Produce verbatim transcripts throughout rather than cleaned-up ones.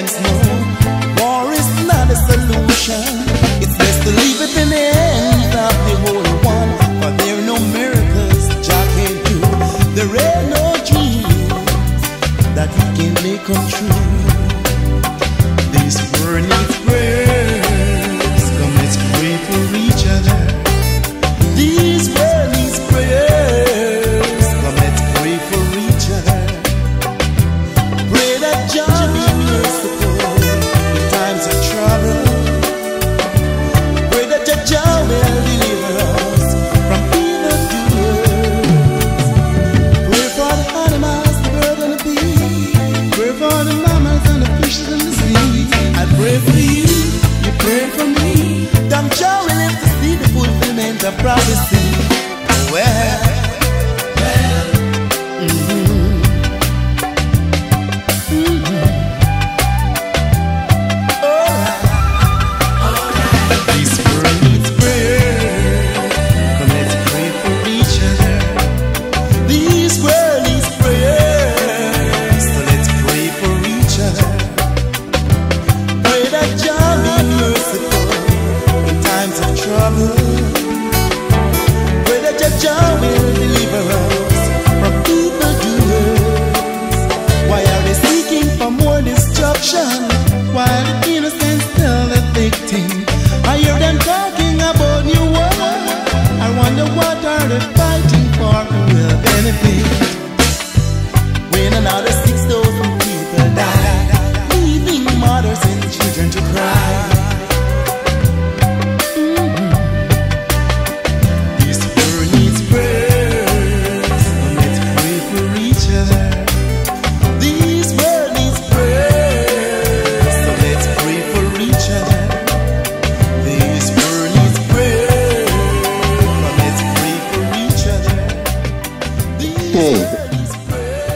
hands, no. War is not a solution. It's best to leave it in the hands of the Holy One. For there are no miracles Jah can do. There are no dreams that He can make come true. This world needs prayers. Come, let's pray for each other. This world needs prayers. Come, let's pray for each other. Pray that Jah be merciful in times of trouble. Pray that Jah will deliver us from evildoers. Pray for the animals, the birds and the bees. Pray for the mammals and the fishes and the sea. I pray for you, you pray for me. Damn Jah will live to see the fulfillment of prophecy. Well,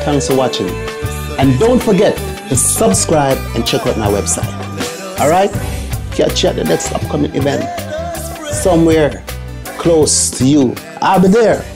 thanks for watching, and don't forget to subscribe and check out my website. Alright, catch you at the next upcoming event somewhere close to you. I'll be there.